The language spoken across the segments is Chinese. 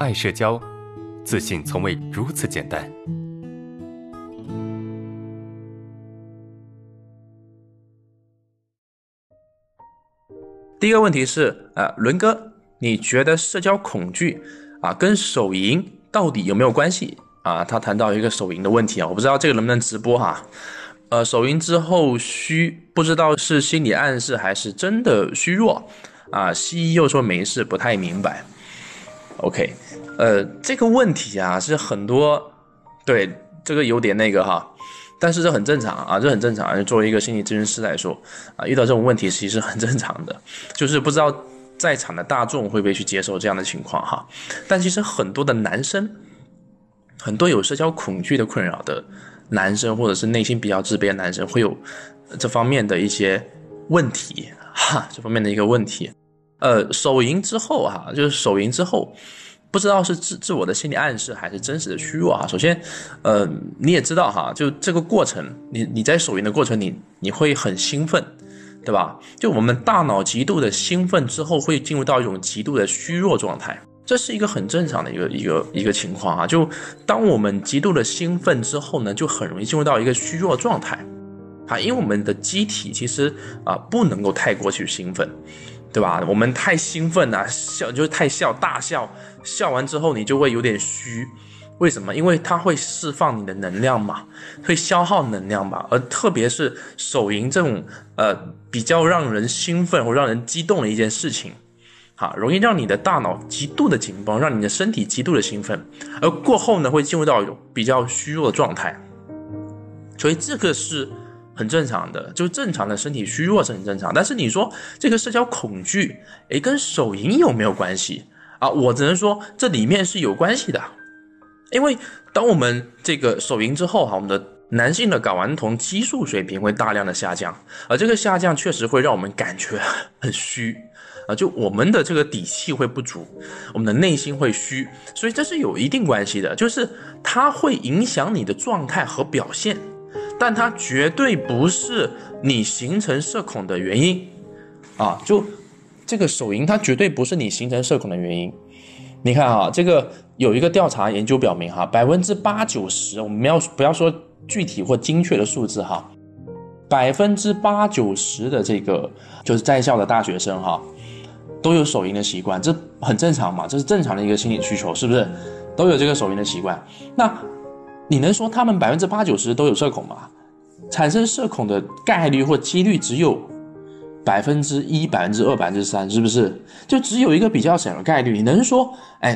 爱社交，自信从未如此简单。第一个问题是，伦哥，你觉得社交恐惧跟手淫到底有没有关系？他谈到一个手淫的问题我不知道这个能不能直播哈。手淫之后虚，不知道是心理暗示还是真的虚弱西医又说没事，不太明白。OK， 这个问题是很多，对，这个有点那个哈，但是这很正常这很正常。作为一个心理咨询师来说遇到这种问题其实很正常的，就是不知道在场的大众会不会去接受这样的情况哈。但其实很多的男生，很多有社交恐惧的困扰的男生，或者是内心比较自卑的男生，会有这方面的一些问题哈，这方面的一个问题。手淫之后就是手淫之后不知道是自我的心理暗示还是真实的虚弱首先你也知道就这个过程，你在手淫的过程你会很兴奋，对吧？就我们大脑极度的兴奋之后会进入到一种极度的虚弱状态，这是一个很正常的一个情况就当我们极度的兴奋之后呢，就很容易进入到一个虚弱状态因为我们的机体其实不能够太过去兴奋，对吧？我们太兴奋笑就是太笑，大笑，笑完之后你就会有点虚，为什么？因为它会释放你的能量嘛，会消耗能量嘛。而特别是手淫这种比较让人兴奋或让人激动的一件事情容易让你的大脑极度的紧绷，让你的身体极度的兴奋，而过后呢会进入到一种比较虚弱的状态，所以这个是很正常的，就正常的身体虚弱是很正常。但是你说这个社交恐惧跟手淫有没有关系我只能说这里面是有关系的，因为当我们这个手淫之后我们的男性的睾丸酮激素水平会大量的下降，而这个下降确实会让我们感觉很虚就我们的这个底气会不足，我们的内心会虚，所以这是有一定关系的，就是它会影响你的状态和表现，但它绝对不是你形成社恐的原因就这个手淫它绝对不是你形成社恐的原因。你看这个有一个调查研究表明8-90%，我们不要说具体或精确的数字8-90%的这个就是在校的大学生都有手淫的习惯，这很正常嘛，这是正常的一个心理需求，是不是？都有这个手淫的习惯，那你能说他们8-90%都有社恐吗？产生社恐的概率或几率只有1%、2%、3%，是不是？就只有一个比较小的概率。你能说，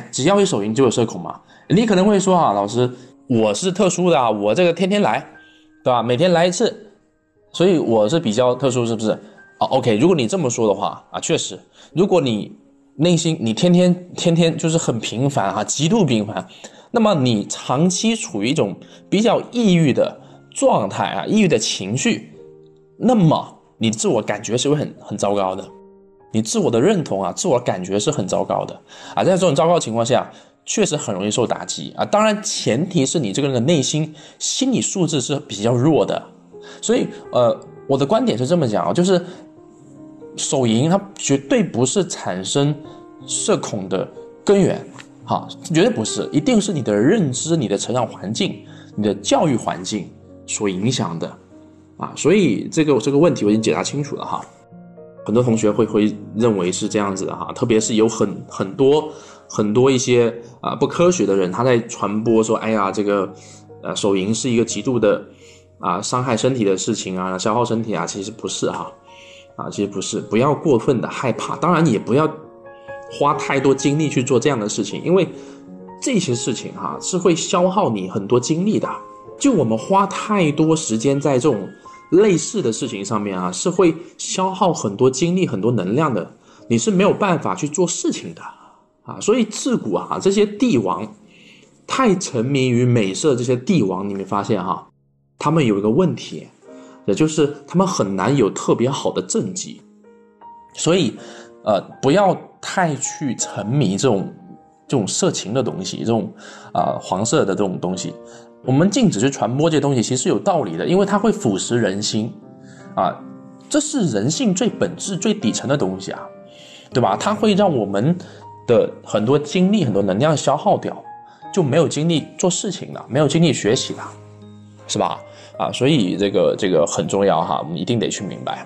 只要一手淫就有社恐吗？你可能会说老师，我是特殊的我这个天天来，对吧？每天来一次，所以我是比较特殊，是不是？OK， 如果你这么说的话确实，如果你内心你天天就是很频繁极度频繁，那么你长期处于一种比较抑郁的状态抑郁的情绪，那么你自我感觉是会很糟糕的，你自我的认同自我感觉是很糟糕的在这种糟糕的情况下确实很容易受打击当然前提是你这个人的内心心理素质是比较弱的，所以我的观点是这么讲就是手淫它绝对不是产生社恐的根源绝对不是，一定是你的认知、你的成长环境、你的教育环境所影响的所以这个问题我已经解答清楚了很多同学会认为是这样子的特别是有很多一些不科学的人，他在传播说这个手淫是一个极度的伤害身体的事情消耗身体其实不是其实不是，不要过分的害怕，当然也不要花太多精力去做这样的事情，因为这些事情是会消耗你很多精力的，就我们花太多时间在这种类似的事情上面是会消耗很多精力很多能量的，你是没有办法去做事情的所以自古这些帝王太沉迷于美色，这些帝王你没发现他们有一个问题，也就是他们很难有特别好的政绩，所以不要太去沉迷这种色情的东西，这种黄色的这种东西，我们禁止去传播这些东西其实有道理的，因为它会腐蚀人心这是人性最本质最底层的东西对吧？它会让我们的很多精力、很多能量消耗掉，就没有精力做事情了，没有精力学习了，是吧？啊，所以这个很重要哈，我们一定得去明白。